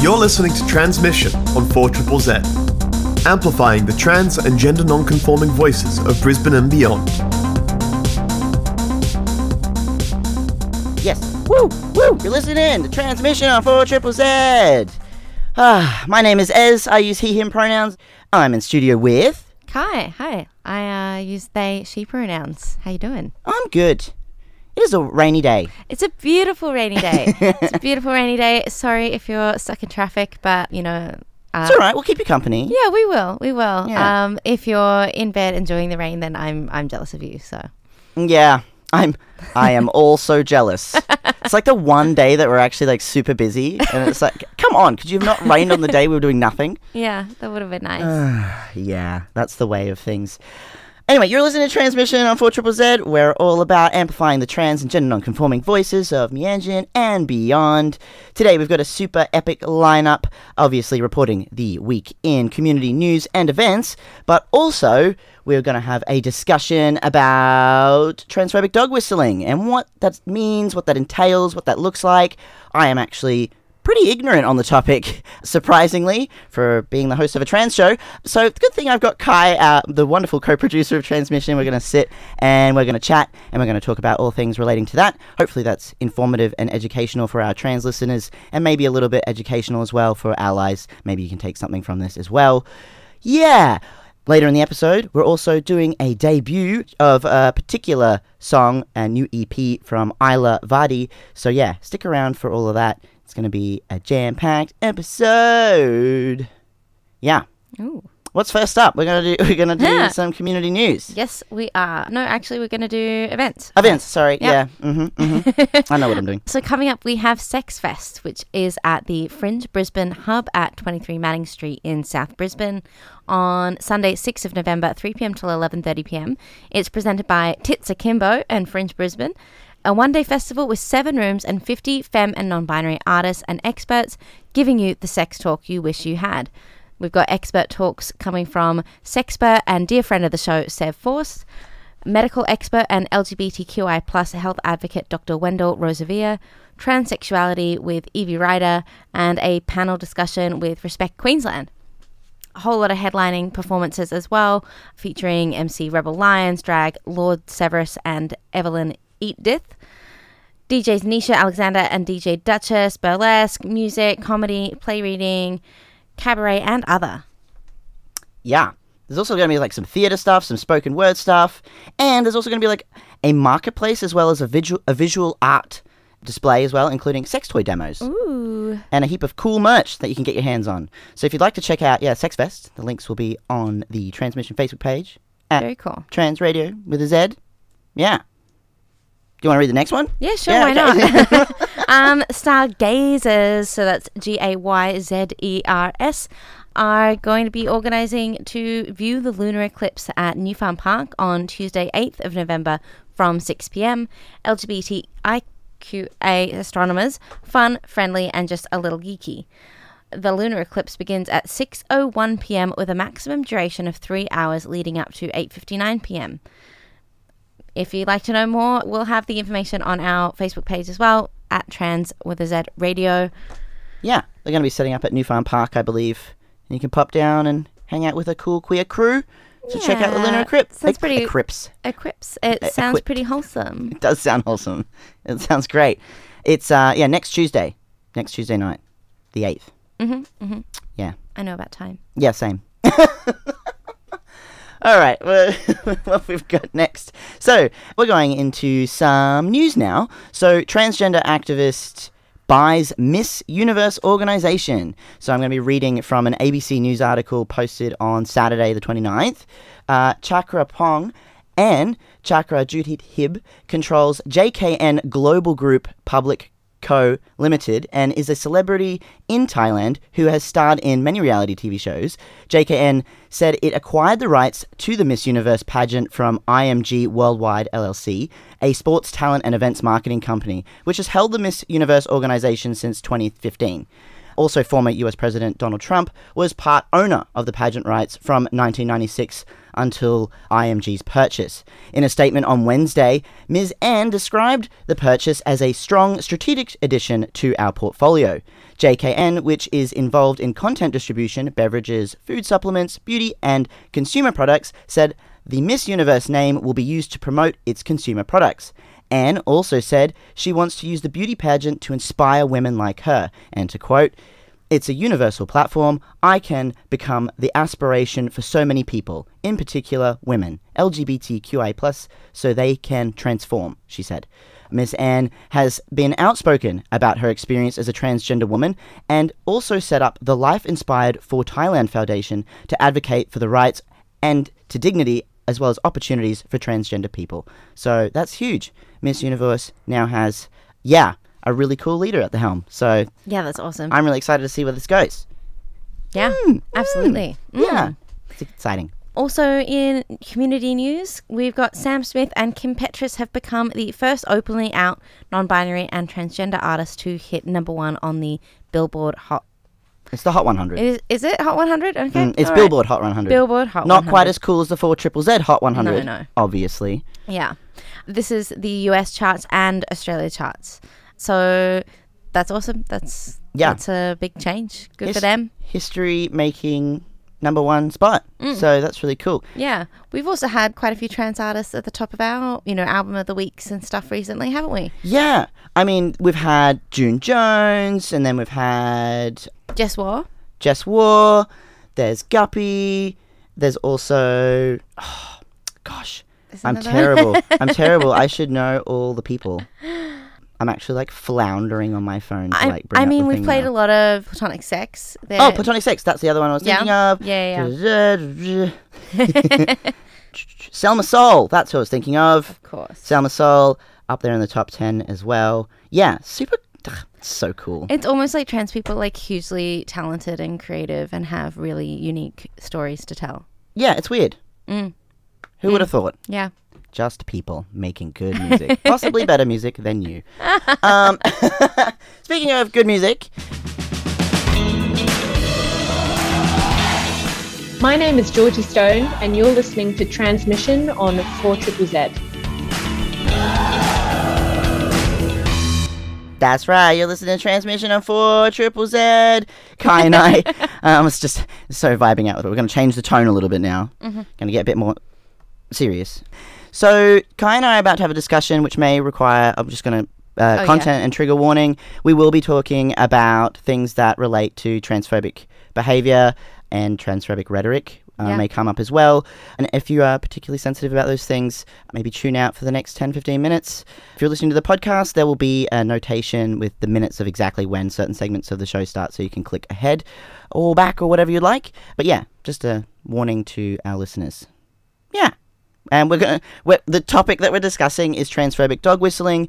You're listening to Transmission on 4ZZZ, amplifying the trans and gender non-conforming voices of Brisbane and beyond. Yes, woo, woo, you're listening in to Transmission on 4ZZZ. My name is Ez, I use he, him pronouns. I'm in studio with... Kai, hi, I use they, she pronouns. How you doing? I'm good. It is a rainy day. It's a beautiful rainy day. It's a beautiful rainy day. Sorry if you're stuck in traffic, but, you know... it's all right. We'll keep you company. Yeah, we will. We will. Yeah. If you're in bed enjoying the rain, then I'm jealous of you, so... Yeah, I am also jealous. It's like the one day that we're actually, like, super busy, and it's like, come on, could you have not rained on the day we were doing nothing? Yeah, that would have been nice. Yeah, that's the way of things. Anyway, you're listening to Transmission on 4ZZZ. We're all about amplifying the trans and gender non-conforming voices of Mianjin and beyond. Today, we've got a super epic lineup, obviously reporting the week in community news and events, but also we're going to have a discussion about transphobic dog whistling and what that means, what that entails, what that looks like. I am actually pretty ignorant on the topic, surprisingly, for being the host of a trans show. So it's a good thing I've got Kai, the wonderful co-producer of Transmission. We're going to sit and we're going to chat and we're going to talk about all things relating to that. Hopefully that's informative and educational for our trans listeners and maybe a little bit educational as well for allies. Maybe you can take something from this as well. Yeah. Later in the episode, we're also doing a debut of a particular song, a new EP from Isla Vadee. So yeah, stick around for all of that. It's going to be a jam-packed episode. Yeah. Ooh. What's first up? We're gonna do some community news. Yes, we are. No, actually, we're gonna do events. Events, sorry. Yep. Yeah. I know what I'm doing. So coming up, we have Sex Fest, which is at the Fringe Brisbane Hub at 23 Manning Street in South Brisbane on Sunday, 6th of November, 3 p.m. till 11:30 p.m. It's presented by Tits Akimbo and Fringe Brisbane. A one-day festival with 7 rooms and 50 femme and non-binary artists and experts giving you the sex talk you wish you had. We've got expert talks coming from sexpert and dear friend of the show, Sev Force, medical expert and LGBTQI plus health advocate, Dr. Wendell Rosevear, transsexuality with Evie Ryder, and a panel discussion with Respect Queensland. A whole lot of headlining performances as well, featuring MC Rebel Lions, drag, Lord Severus, and Evelyn Eat dith. DJs Nisha Alexander and DJ Duchess, burlesque, music, comedy, play reading, cabaret, and other. Yeah. There's also going to be like some theatre stuff, some spoken word stuff, and there's also going to be like a marketplace as well as a visual art display as well, including sex toy demos. Ooh. And a heap of cool merch that you can get your hands on. So if you'd like to check out, Sex Fest, the links will be on the Transmission Facebook page. Very cool. Trans Radio with a Z. Yeah. Do you want to read the next one? Yeah, sure, why not? Stargazers, so that's Gayzers, are going to be organising to view the lunar eclipse at New Farm Park on Tuesday, 8th of November from 6 p.m. LGBTIQA astronomers, fun, friendly, and just a little geeky. The lunar eclipse begins at 6:01 p.m. with a maximum duration of 3 hours leading up to 8:59 p.m. If you'd like to know more, we'll have the information on our Facebook page as well, at Trans with a Z Radio. Yeah, they're going to be setting up at New Farm Park, I believe. And you can pop down and hang out with a cool queer crew to check out the lunar eclipse. Sounds pretty... Eclipse. It sounds pretty wholesome. It does sound wholesome. It sounds great. It's, next Tuesday night, the 8th. Mm-hmm, mm-hmm. Yeah. I know about time. Yeah, same. All right, what we've got next. So we're going into some news now. So transgender activist buys Miss Universe organisation. So I'm going to be reading from an ABC News article posted on Saturday the 29th. Chakra Pong and Chakra Jutha Hib controls JKN Global Group Public Co Ltd and is a celebrity in Thailand who has starred in many reality TV shows. JKN said it acquired the rights to the Miss Universe pageant from IMG Worldwide LLC, a sports talent and events marketing company, which has held the Miss Universe organization since 2015. also former US President Donald Trump, was part owner of the pageant rights from 1996 until IMG's purchase. In a statement on Wednesday, Ms. Ann described the purchase as a strong strategic addition to our portfolio. JKN, which is involved in content distribution, beverages, food supplements, beauty, and consumer products, said the Miss Universe name will be used to promote its consumer products. Anne also said she wants to use the beauty pageant to inspire women like her, and to quote, "It's a universal platform. I can become the aspiration for so many people, in particular women, LGBTQI+, so they can transform," she said. Ms. Anne has been outspoken about her experience as a transgender woman and also set up the Life Inspired for Thailand Foundation to advocate for the rights and to dignity as well as opportunities for transgender people. So that's huge. Miss Universe now has, a really cool leader at the helm. So yeah, that's awesome. I'm really excited to see where this goes. Yeah, absolutely. Yeah, it's exciting. Also in community news, we've got Sam Smith and Kim Petras have become the first openly out non-binary and transgender artists to hit #1 on the Billboard Hot. It's the Hot 100. Is it Hot 100? Okay. It's all Billboard Hot 100. Billboard Hot 100. Not quite as cool as the 4ZZZ Hot 100. No. Obviously. Yeah. This is the US charts and Australia charts. So that's awesome. That's a big change. Good for them. History making #1 spot. So that's really cool. Yeah. We've also had quite a few trans artists at the top of our, album of the weeks and stuff recently, haven't we? Yeah. I mean, we've had June Jones, and then we've had Jess War. There's Guppy. There's also... Oh, gosh. I'm terrible. I should know all the people. I'm actually, floundering on my phone to, bring up the thing. I mean, we've played a lot of Platonic Sex. Platonic Sex. That's the other one I was thinking of. Yeah. Selma Soul. That's who I was thinking of. Of course. Selma Soul up there in the top 10 as well. Yeah, super... so cool. It's almost like trans people are hugely talented and creative and have really unique stories to tell. Yeah, it's weird. Who would have thought? Yeah. Just people making good music. Possibly better music than you. Speaking of good music. My name is Georgia Stone and you're listening to Transmission on 4ZZZ. That's right, you're listening to Transmission on 4ZZZ. Kai and I, it's just so vibing out with it. We're going to change the tone a little bit now. Mm-hmm. Going to get a bit more serious. So Kai and I are about to have a discussion which may require, I'm just going to, content and trigger warning. We will be talking about things that relate to transphobic behaviour and transphobic rhetoric. May come up as well. And if you are particularly sensitive about those things, maybe tune out for the next 10-15 minutes. If you're listening to the podcast, there will be a notation with the minutes of exactly when certain segments of the show start, so you can click ahead or back or whatever you like. But yeah, just a warning to our listeners. Yeah. And the topic that we're discussing is transphobic dog whistling.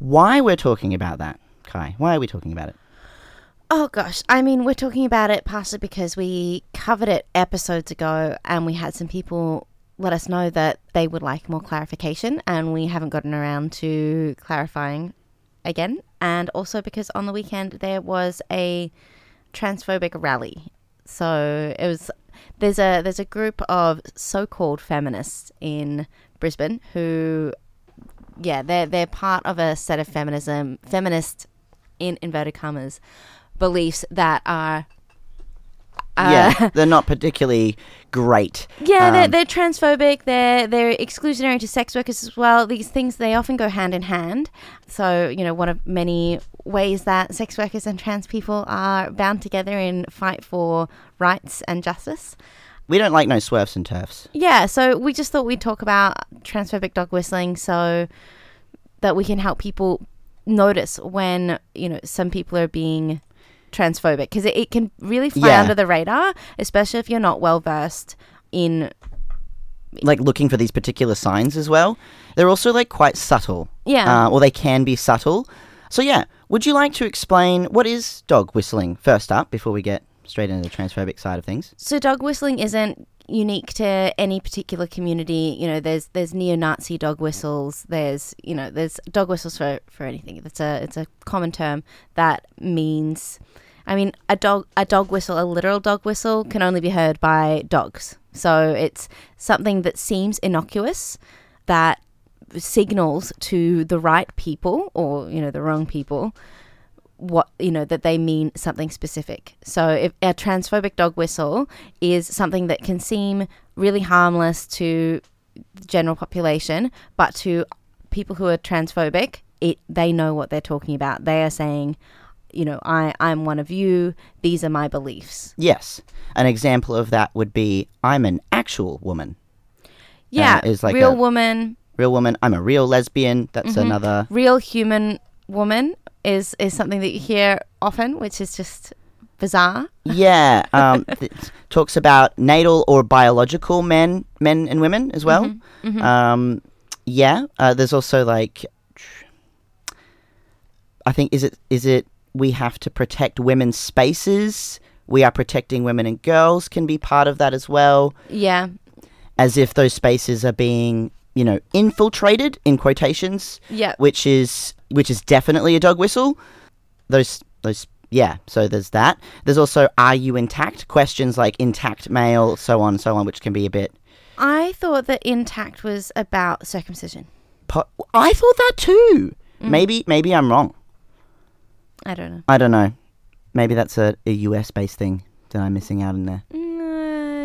Why we're talking about that, Kai? Why are we talking about it? Oh, gosh. I mean, we're talking about it partially because we covered it episodes ago and we had some people let us know that they would like more clarification and we haven't gotten around to clarifying again. And also because on the weekend there was a transphobic rally. So it was there's a group of so-called feminists in Brisbane who, they're part of a set of feminist in inverted commas, beliefs that are... they're not particularly great. Yeah, they're transphobic, they're exclusionary to sex workers as well. These things, they often go hand in hand. So, one of many ways that sex workers and trans people are bound together in fight for rights and justice. We don't like no swerfs and turfs. Yeah, so we just thought we'd talk about transphobic dog whistling so that we can help people notice when, some people are being... transphobic, because it can really fly under the radar, especially if you're not well versed in looking for these particular signs as well. They're also quite subtle, or they can be subtle. So would you like to explain what is dog whistling first up before we get straight into the transphobic side of things? So dog whistling isn't unique to any particular community. There's neo-Nazi dog whistles, there's dog whistles for anything. It's a common term that means I mean, a dog whistle, a literal dog whistle, can only be heard by dogs. So it's something that seems innocuous that signals to the right people or, you know, the wrong people what, you know, that they mean something specific. So if a transphobic dog whistle is something that can seem really harmless to the general population, but to people who are transphobic, they know what they're talking about. They are saying, you know, I'm one of you. These are my beliefs. Yes. An example of that would be, I'm an actual woman. Yeah. Is like real woman. Real woman. I'm a real lesbian. That's another. Real human woman is something that you hear often, which is just bizarre. Yeah. Talks about natal or biological men and women as well. Mm-hmm. Mm-hmm. Yeah. There's also like, I think, is it we have to protect women's spaces, we are protecting women, and girls can be part of that as well. Yeah. As if those spaces are being, you know, infiltrated, in quotations. Yeah. Which is definitely a dog whistle. Those yeah, so there's that. There's also, are you intact? Questions like intact male, so on, which can be a bit. I thought that intact was about circumcision. I thought that too. Mm. Maybe I'm wrong. I don't know. Maybe that's a US-based thing that I'm missing out in there.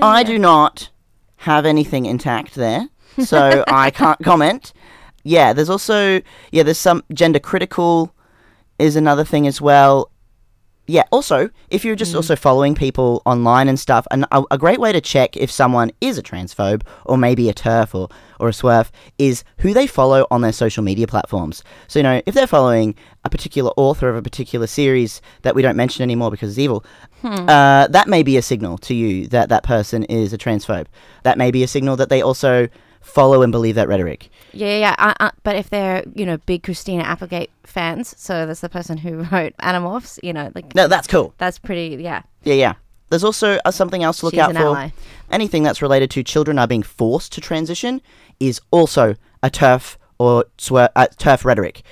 I do not have anything intact there, so I can't comment. Yeah, there's also... yeah, there's some... gender critical is another thing as well. Yeah, also, if you're just also following people online and stuff, and a great way to check if someone is a transphobe or maybe a TERF or a SWERF is who they follow on their social media platforms. So, you know, if they're following a particular author of a particular series that we don't mention anymore because it's evil, that may be a signal to you that that person is a transphobe. That may be a signal that they also follow and believe that rhetoric. Yeah. But if they're, you know, big Christina Applegate fans, so that's the person who wrote Animorphs, you know, like... no, that's cool. That's pretty, yeah. Yeah. There's also something else to look out for. She's an ally. Anything that's related to children are being forced to transition is also a TERF or TERF rhetoric.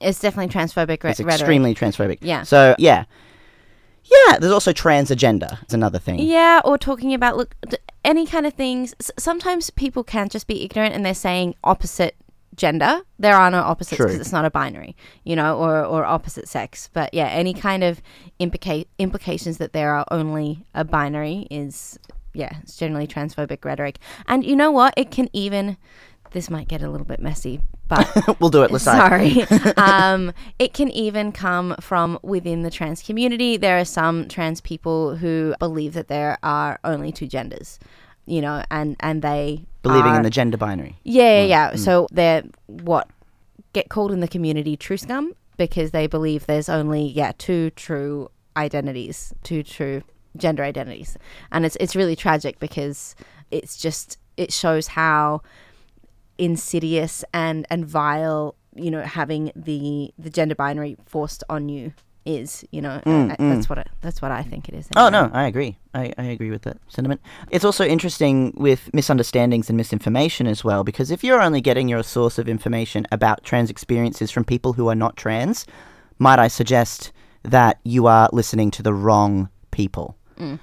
It's definitely transphobic rhetoric. It's extremely transphobic. Yeah. So, yeah. Yeah, there's also trans agenda. It's another thing. Yeah, or talking about, look... any kind of things. Sometimes people can just be ignorant and they're saying opposite gender. There are no opposites because it's not a binary, you know, or opposite sex. But yeah, any kind of implications that there are only a binary is, yeah, it's generally transphobic rhetoric. And you know what? It can even... this might get a little bit messy, but... we'll do it, sorry. It can even come from within the trans community. There are some trans people who believe that there are only two genders, you know, and they believing in the gender binary. Yeah. Mm. So they're what get called in the community true scum because they believe there's only, two true identities, two true gender identities. And it's really tragic because it's just... it shows how... insidious and vile, you know, having the gender binary forced on you is, you know, that's what I think it is. Anyway. Oh no, I agree. I agree with that sentiment. It's also interesting with misunderstandings and misinformation as well, because if you're only getting your source of information about trans experiences from people who are not trans, might I suggest that you are listening to the wrong people. Mm.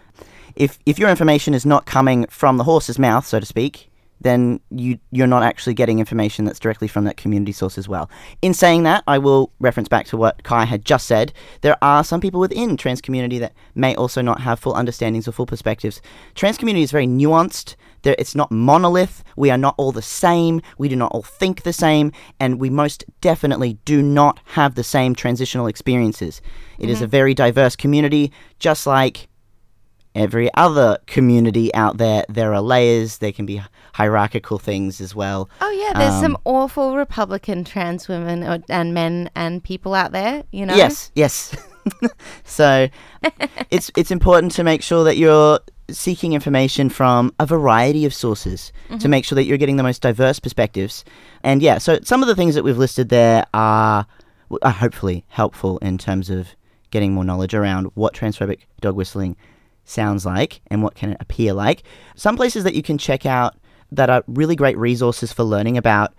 If your information is not coming from the horse's mouth, so to speak, then you're not actually getting information that's directly from that community source as well. In saying that, I will reference back to what Kai had just said. There are some people within trans community that may also not have full understandings or full perspectives. Trans community is very nuanced. It's not monolith. We are not all the same. We do not all think the same. And we most definitely do not have the same transitional experiences. It is a very diverse community, just like... every other community out there. There are layers. There can be hierarchical things as well. Oh, yeah. There's some awful Republican trans women and men and people out there, you know? Yes. So it's important to make sure that you're seeking information from a variety of sources to make sure that you're getting the most diverse perspectives. And, yeah, so some of the things that we've listed there are hopefully helpful in terms of getting more knowledge around what transphobic dog whistling sounds like and what can it appear like. Some places that you can check out that are really great resources for learning about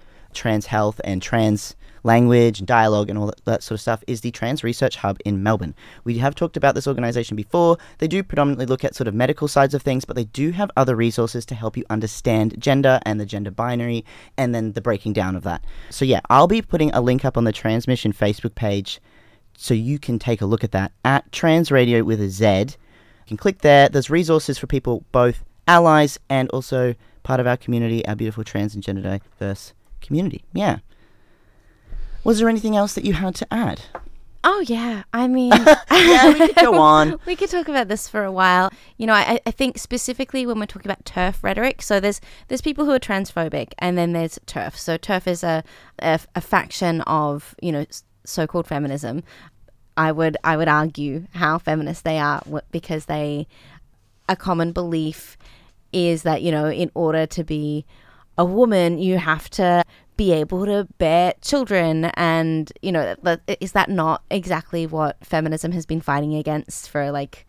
trans health and trans language and dialogue and all that sort of stuff is the Trans Research Hub in Melbourne. We have talked about this organisation before. They do predominantly look at sort of medical sides of things, but they do have other resources to help you understand gender and the gender binary and then the breaking down of that. So yeah, I'll be putting a link up on the Transmission Facebook page so you can take a look at that at Trans Radio with a Z. You can click there. There's resources for people, both allies and also part of our community, our beautiful trans and gender diverse community. Yeah. Was there anything else that you had to add? Oh, yeah. I mean... yeah, we could go on. We could talk about this for a while. You know, I think specifically when we're talking about TERF rhetoric, so there's people who are transphobic and then there's TERF. So TERF is a faction of, you know, so-called feminism. I would argue how feminist they are because they... A common belief is that, you know, in order to be a woman, you have to be able to bear children. And, you know, is that not exactly what feminism has been fighting against for, like,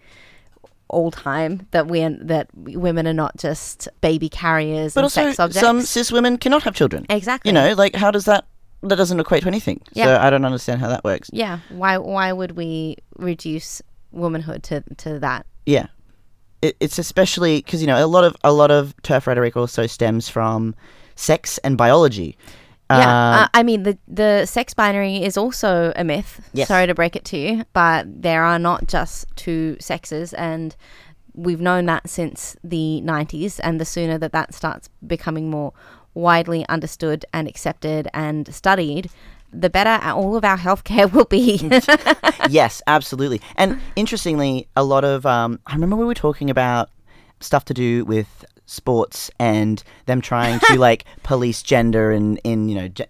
all time? That women are not just baby carriers but and also sex objects. Some cis women cannot have children. Exactly. You know, like, how does that doesn't equate to anything. Yeah. So I don't understand how that works. Yeah. Why would we reduce womanhood to that? Yeah. It's especially because, you know, a lot of TERF rhetoric also stems from sex and biology. Yeah, I mean, the sex binary is also a myth. Yes. Sorry to break it to you, but there are not just two sexes, and we've known that since the 90s, and the sooner that starts becoming more widely understood and accepted and studied, the better all of our healthcare will be. Yes, absolutely. And interestingly, a lot of... I remember we were talking about stuff to do with sports and them trying to, like, police gender in who's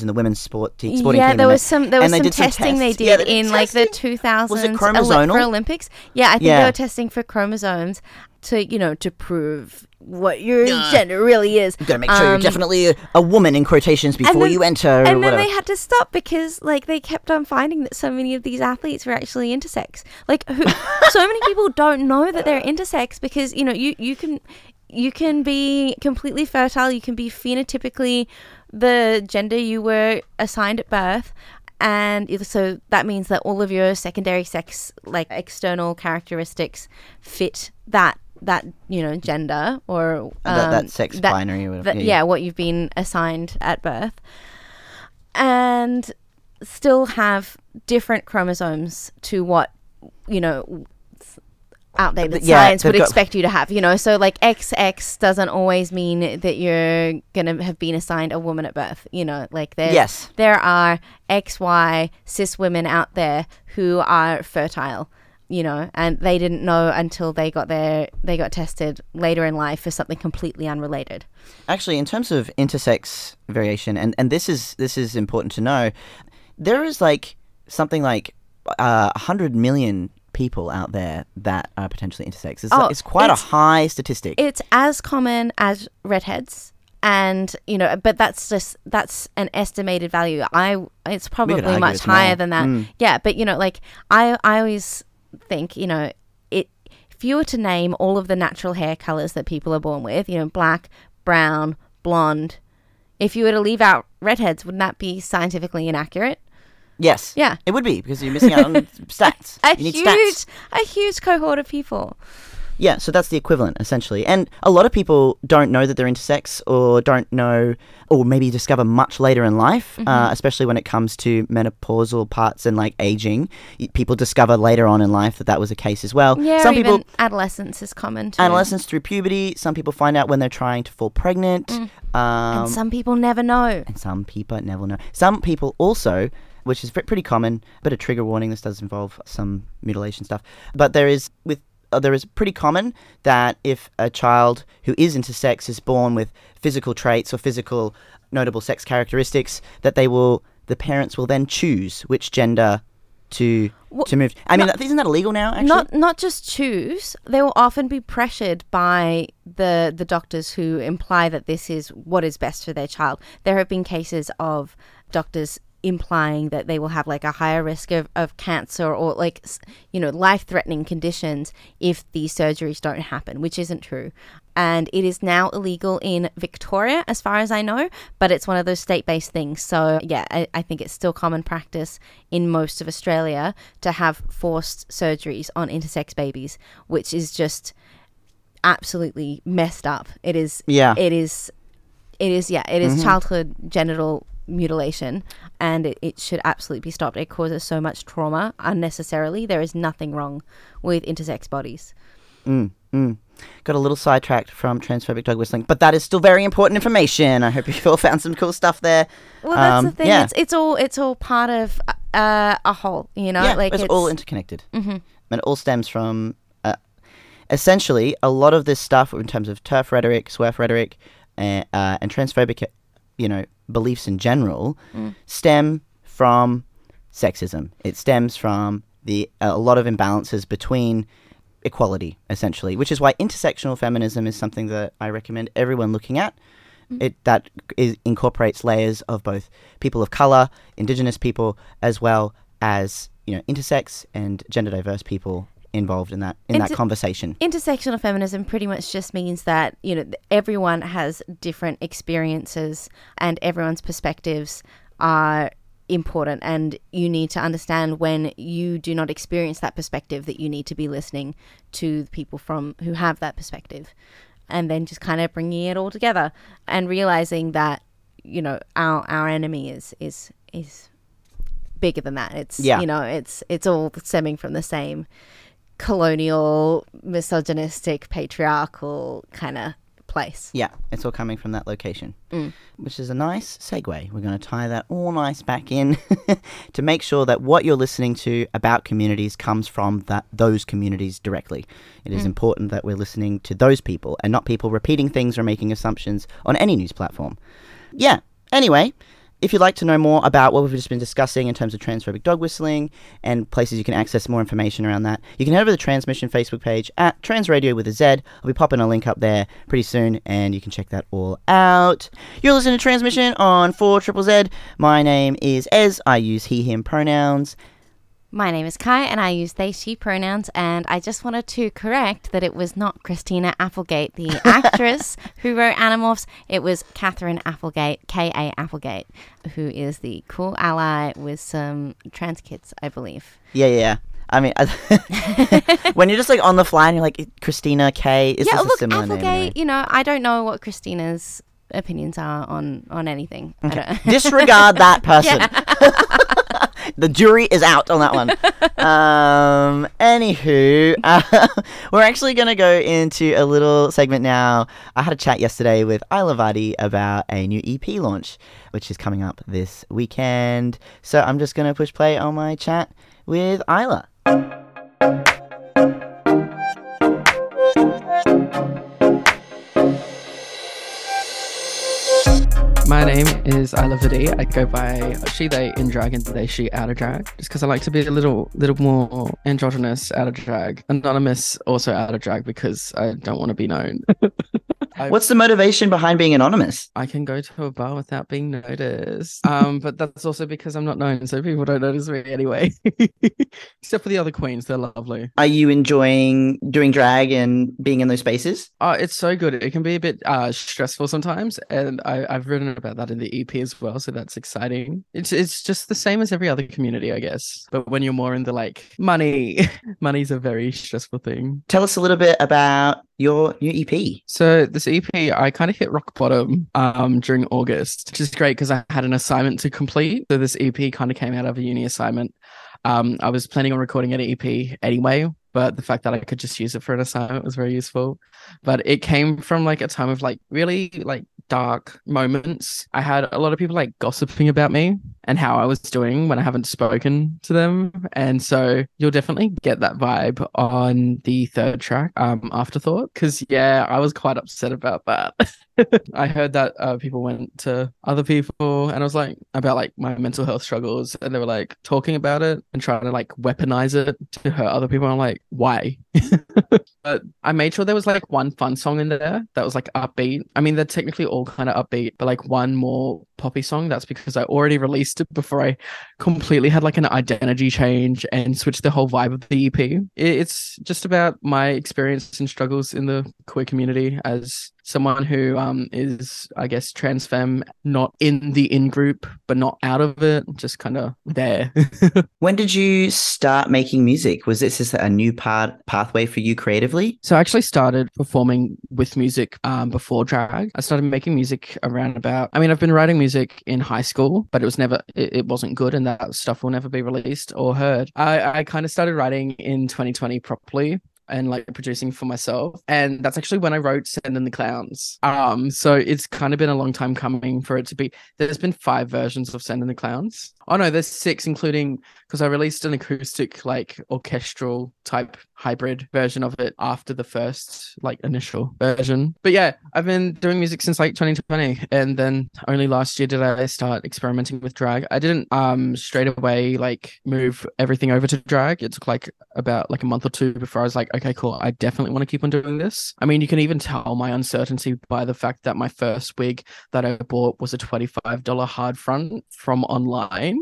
in the women's sporting team. Yeah, there was some testing they did in the 2000s. Was it chromosomes for Olympics? Yeah, I think they were testing for chromosomes to prove what your gender really is. You've got to make sure you're definitely a woman in quotations before you enter. And then they had to stop because, like, they kept on finding that so many of these athletes were actually intersex. Like, so many people don't know that they're intersex because, you know, you can be completely fertile, you can be phenotypically the gender you were assigned at birth. And so that means that all of your secondary sex, like, external characteristics fit that you know, gender or that sex binary or whatever. Yeah, what you've been assigned at birth, and still have different chromosomes to what, you know, outdated science would expect you to have, you know. So, like, XX doesn't always mean that you're gonna have been assigned a woman at birth, you know. Like, there are XY cis women out there who are fertile, you know, and they didn't know until they got tested later in life for something completely unrelated. Actually, in terms of intersex variation, and this is important to know, there is, like, something like 100 million people out there that are potentially intersex. It's quite a high statistic. It's as common as redheads. And, you know, but that's an estimated value. It's probably much higher than that. Mm. Yeah, but, you know, like, I always think, you know, if you were to name all of the natural hair colors that people are born with, you know, black, brown, blonde, if you were to leave out redheads, wouldn't that be scientifically inaccurate? Yes. Yeah. It would be, because you're missing out on stats. A huge cohort of people. Yeah, so that's the equivalent, essentially. And a lot of people don't know that they're intersex, or don't know, or maybe discover much later in life, mm-hmm. Especially when it comes to menopausal parts and, like, aging. People discover later on in life that was the case as well. Yeah, some people, adolescence is common too. Adolescence through puberty. Some people find out when they're trying to fall pregnant. Mm. And some people never know. And some people never know. Some people also... which is pretty common, but a trigger warning, this does involve some mutilation stuff. But there is pretty common that if a child who is intersex is born with physical traits or physical notable sex characteristics, that the parents will then choose which gender to move. I mean, isn't that illegal now, actually? Not just choose. They will often be pressured by the doctors who imply that this is what is best for their child. There have been cases of doctors implying that they will have like a higher risk of cancer or like, you know, life-threatening conditions if these surgeries don't happen, which isn't true. And it is now illegal in Victoria, as far as I know, but it's one of those state-based things. So yeah, I think it's still common practice in most of Australia to have forced surgeries on intersex babies, which is just absolutely messed up. It is, yeah. It is mm-hmm. childhood genital mutilation, and it should absolutely be stopped. It causes so much trauma unnecessarily. There is nothing wrong with intersex bodies. Got a little sidetracked from transphobic dog whistling, but that is still very important information. I hope you all found some cool stuff there. Well, that's the thing. Yeah. It's all part of a whole, you know? Yeah, like it's all interconnected. Mm-hmm. And it all stems from, essentially, a lot of this stuff in terms of TERF rhetoric, SWERF rhetoric, and transphobic, you know, beliefs in general stem from sexism. It stems from a lot of imbalances between equality, essentially, which is why intersectional feminism is something that I recommend everyone looking at. Incorporates layers of both people of color, indigenous people, as well as, you know, intersex and gender diverse people involved in that conversation. Intersectional feminism pretty much just means that, you know, everyone has different experiences and everyone's perspectives are important, and you need to understand when you do not experience that perspective that you need to be listening to the people from who have that perspective, and then just kind of bringing it all together and realizing that, you know, our enemy is bigger than that. It's yeah. you know, it's all stemming from the same colonial, misogynistic, patriarchal kind of place. Yeah, it's all coming from that location, which is a nice segue. We're going to tie that all nice back in to make sure that what you're listening to about communities comes from those communities directly. It is important that we're listening to those people and not people repeating things or making assumptions on any news platform. Yeah, anyway, if you'd like to know more about what we've just been discussing in terms of transphobic dog whistling and places you can access more information around that, you can head over to the Transmission Facebook page at Trans Radio with a Z. I'll be popping a link up there pretty soon, and you can check that all out. You're listening to Transmission on 4ZZZ. My name is Ez. I use he, him pronouns. My name is Kai, and I use they, she pronouns, and I just wanted to correct that it was not Christina Applegate, the actress who wrote Animorphs. It was Katherine Applegate, K.A. Applegate, who is the cool ally with some trans kids, I believe. Yeah. I mean, when you're just like on the fly and you're like, Christina K, is this a similar Applegate, name? Anyway? You know, I don't know what Christina's opinions are on anything. Okay. Disregard that person. Yeah. The jury is out on that one. Anywho, we're actually going to go into a little segment now. I had a chat yesterday with Isla Vadee about a new EP launch, which is coming up this weekend. So I'm just going to push play on my chat with Isla. My name is Isla Vadee. I go by she, they in drag and they, she out of drag. Just because I like to be a little more androgynous, out of drag. Anonymous, also out of drag, because I don't want to be known. What's the motivation behind being anonymous? I can go to a bar without being noticed. But that's also because I'm not known, so people don't notice me anyway. Except for the other queens, they're lovely. Are you enjoying doing drag and being in those spaces? Oh, it's so good. It can be a bit stressful sometimes, and I've written about that in the EP as well, so that's exciting. It's just the same as every other community, I guess, but when you're more in the like money's a very stressful thing. Tell us a little bit about your new EP. So this EP, I kind of hit rock bottom during August, which is great because I had an assignment to complete. So this EP kind of came out of a uni assignment. I was planning on recording an EP anyway, but the fact that I could just use it for an assignment was very useful. But it came from like a time of like really like dark moments. I had a lot of people like gossiping about me and how I was doing when I haven't spoken to them. And so you'll definitely get that vibe on the third track, Afterthought, because yeah, I was quite upset about that. I heard that people went to other people and I was like, about like my mental health struggles, and they were like talking about it and trying to like weaponize it to hurt other people. I'm like, why? But I made sure there was like one fun song in there that was like upbeat. I mean, they're technically all kind of upbeat, but like one more poppy song. That's because I already released it before I completely had like an identity change and switched the whole vibe of the EP. It's just about my experience and struggles in the queer community as someone who is, I guess, trans femme, not in the in-group, but not out of it, just kind of there. When did you start making music? Was this just a new pathway for you creatively? So I actually started performing with music before drag. I started making music around about, I've been writing music in high school, but it wasn't good, and that stuff will never be released or heard. I kind of started writing in 2020 properly, and like producing for myself, and that's actually when I wrote Send in the Clowns. So it's kind of been a long time coming for it to be. There's been 5 versions of Send in the Clowns. Oh no, there's 6, including, because I released an acoustic, like orchestral type hybrid version of it after the first like initial version. But yeah, I've been doing music since like 2020, and then only last year did I start experimenting with drag. I didn't straight away like move everything over to drag. It took like about like a month or two before I was like, okay, cool, I definitely want to keep on doing this. You can even tell my uncertainty by the fact that my first wig that I bought was a $25 hard front from online.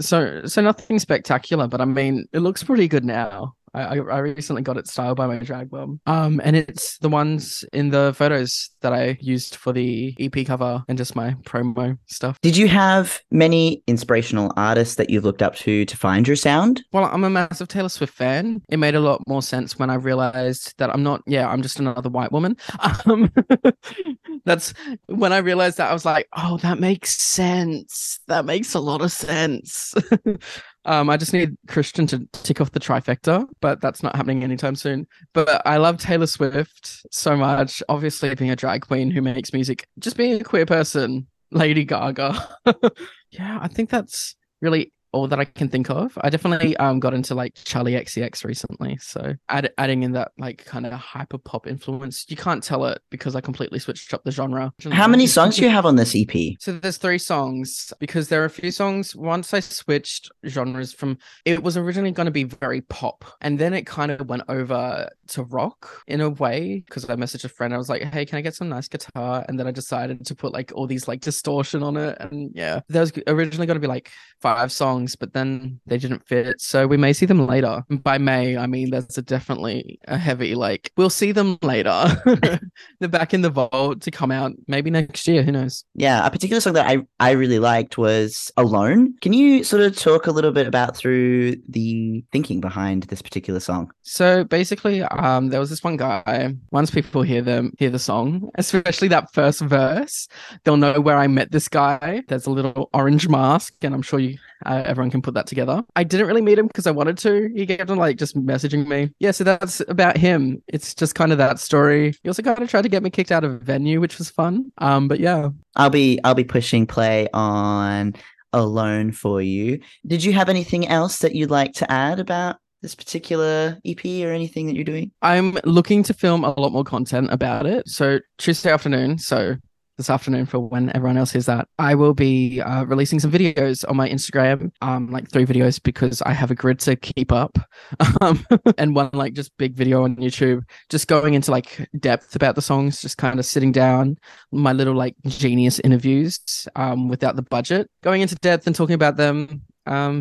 so nothing spectacular, but it looks pretty good now. I recently got it styled by my drag mom. And it's the ones in the photos that I used for the EP cover and just my promo stuff. Did you have many inspirational artists that you've looked up to find your sound? Well, I'm a massive Taylor Swift fan. It made a lot more sense when I realized that I'm just another white woman. That's when I realized that I was like, oh, that makes sense. That makes a lot of sense. I just need Christian to tick off the trifecta, but that's not happening anytime soon. But I love Taylor Swift so much. Obviously, being a drag queen who makes music, just being a queer person, Lady Gaga. Yeah, I think that's really all that I can think of. I definitely got into like Charlie XCX recently. So adding in that like kind of hyper pop influence, you can't tell it because I completely switched up the genre. How many songs do you have on this EP? So there's 3 songs, because there are a few songs. Once I switched genres it was originally going to be very pop, and then it kind of went over to rock in a way, because I messaged a friend. I was like, hey, can I get some nice guitar? And then I decided to put like all these like distortion on it. And yeah, there was originally going to be like 5 songs, but then they didn't fit, so we may see them later. By May, that's definitely a heavy like, we'll see them later. They're back in the vault to come out maybe next year, who knows. Yeah, a particular song that I really liked was Alone. Can you sort of talk a little bit about through the thinking behind this particular song? So basically, there was this one guy, once people hear the song, especially that first verse, they'll know where I met this guy. There's a little orange mask, and I'm sure you everyone can put that together. I didn't really meet him because I wanted to. He kept on like just messaging me. Yeah, so that's about him. It's just kind of that story. He also kind of tried to get me kicked out of a venue, which was fun. But yeah, I'll be pushing play on Alone for you. Did you have anything else that you'd like to add about this particular EP or anything that you're doing? I'm looking to film a lot more content about it. So Tuesday afternoon. So this afternoon, for when everyone else hears that, I will be releasing some videos on my Instagram, like 3 videos, because I have a grid to keep up, and one like just big video on YouTube, just going into like depth about the songs, just kind of sitting down, my little like genius interviews without the budget, going into depth and talking about them,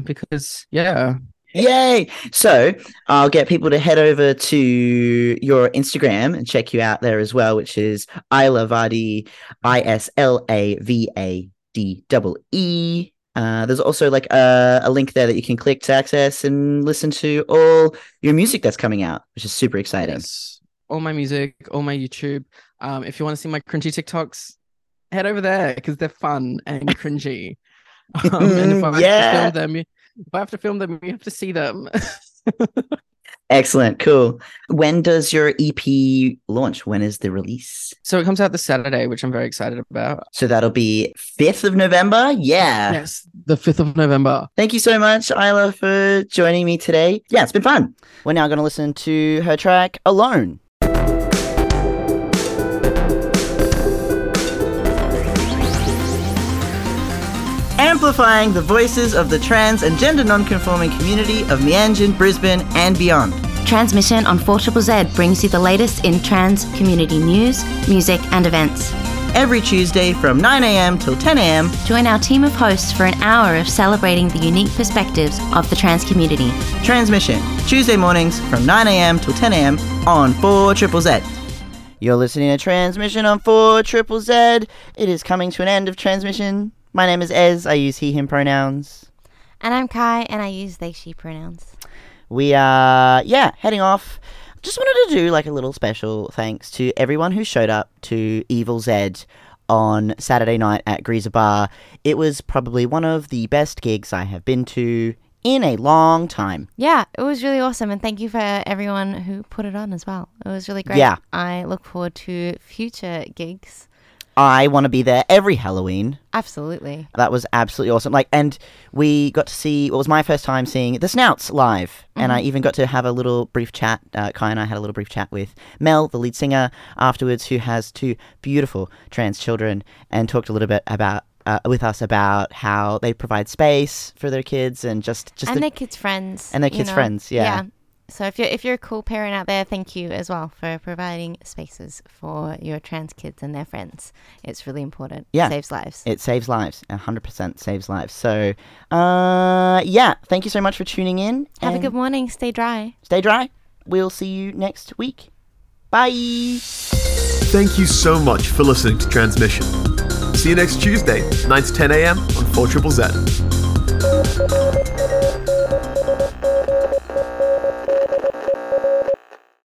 because yeah. Yay! So I'll get people to head over to your Instagram and check you out there as well, which is Isla Vadee, ISLAVADEE. There's also like a link there that you can click to access and listen to all your music that's coming out, which is super exciting. Yes. All my music, all my YouTube. If you want to see my cringy TikToks, head over there because they're fun and cringy. And if I film them, if I have to film them, you have to see them. Excellent. Cool. When does your EP launch? When is the release? So it comes out this Saturday, which I'm very excited about. So that'll be 5th of November? Yeah. Yes, the 5th of November. Thank you so much, Isla, for joining me today. Yeah, it's been fun. We're now going to listen to her track, Alone. Amplifying the voices of the trans and gender non-conforming community of Meanjin, Brisbane and beyond. Transmission on 4ZZZ brings you the latest in trans community news, music and events. every Tuesday from 9 a.m. till 10 a.m. Join our team of hosts for an hour of celebrating the unique perspectives of the trans community. Transmission, Tuesday mornings from 9 a.m. till 10 a.m. on 4ZZZ. You're listening to Transmission on 4ZZZ. It is coming to an end of transmission. My name is Ez. I use he, him pronouns. And I'm Kai, and I use they, she pronouns. We are, heading off. Just wanted to do a little special thanks to everyone who showed up to Evil Z on Saturday night at Greaser Bar. It was probably one of the best gigs I have been to in a long time. Yeah, it was really awesome, and thank you for everyone who put it on as well. It was really great. Yeah. I look forward to future gigs. I want to be there every Halloween. Absolutely. That was absolutely awesome. And we got to see, it was my first time seeing the Snouts live. Mm-hmm. And I even got to have a little brief chat. Kai and I had a little brief chat with Mel, the lead singer, afterwards, who has two beautiful trans children, and talked a little bit about with us about how they provide space for their kids and just and their kids' friends. And their kids' friends, yeah. So if you're a cool parent out there, thank you as well for providing spaces for your trans kids and their friends. It's really important. Yeah. It saves lives. It saves lives. 100% saves lives. So, thank you so much for tuning in. Have a good morning. Stay dry. Stay dry. We'll see you next week. Bye. Thank you so much for listening to Transmission. See you next Tuesday, 9 to 10 a.m. on 4ZZZ.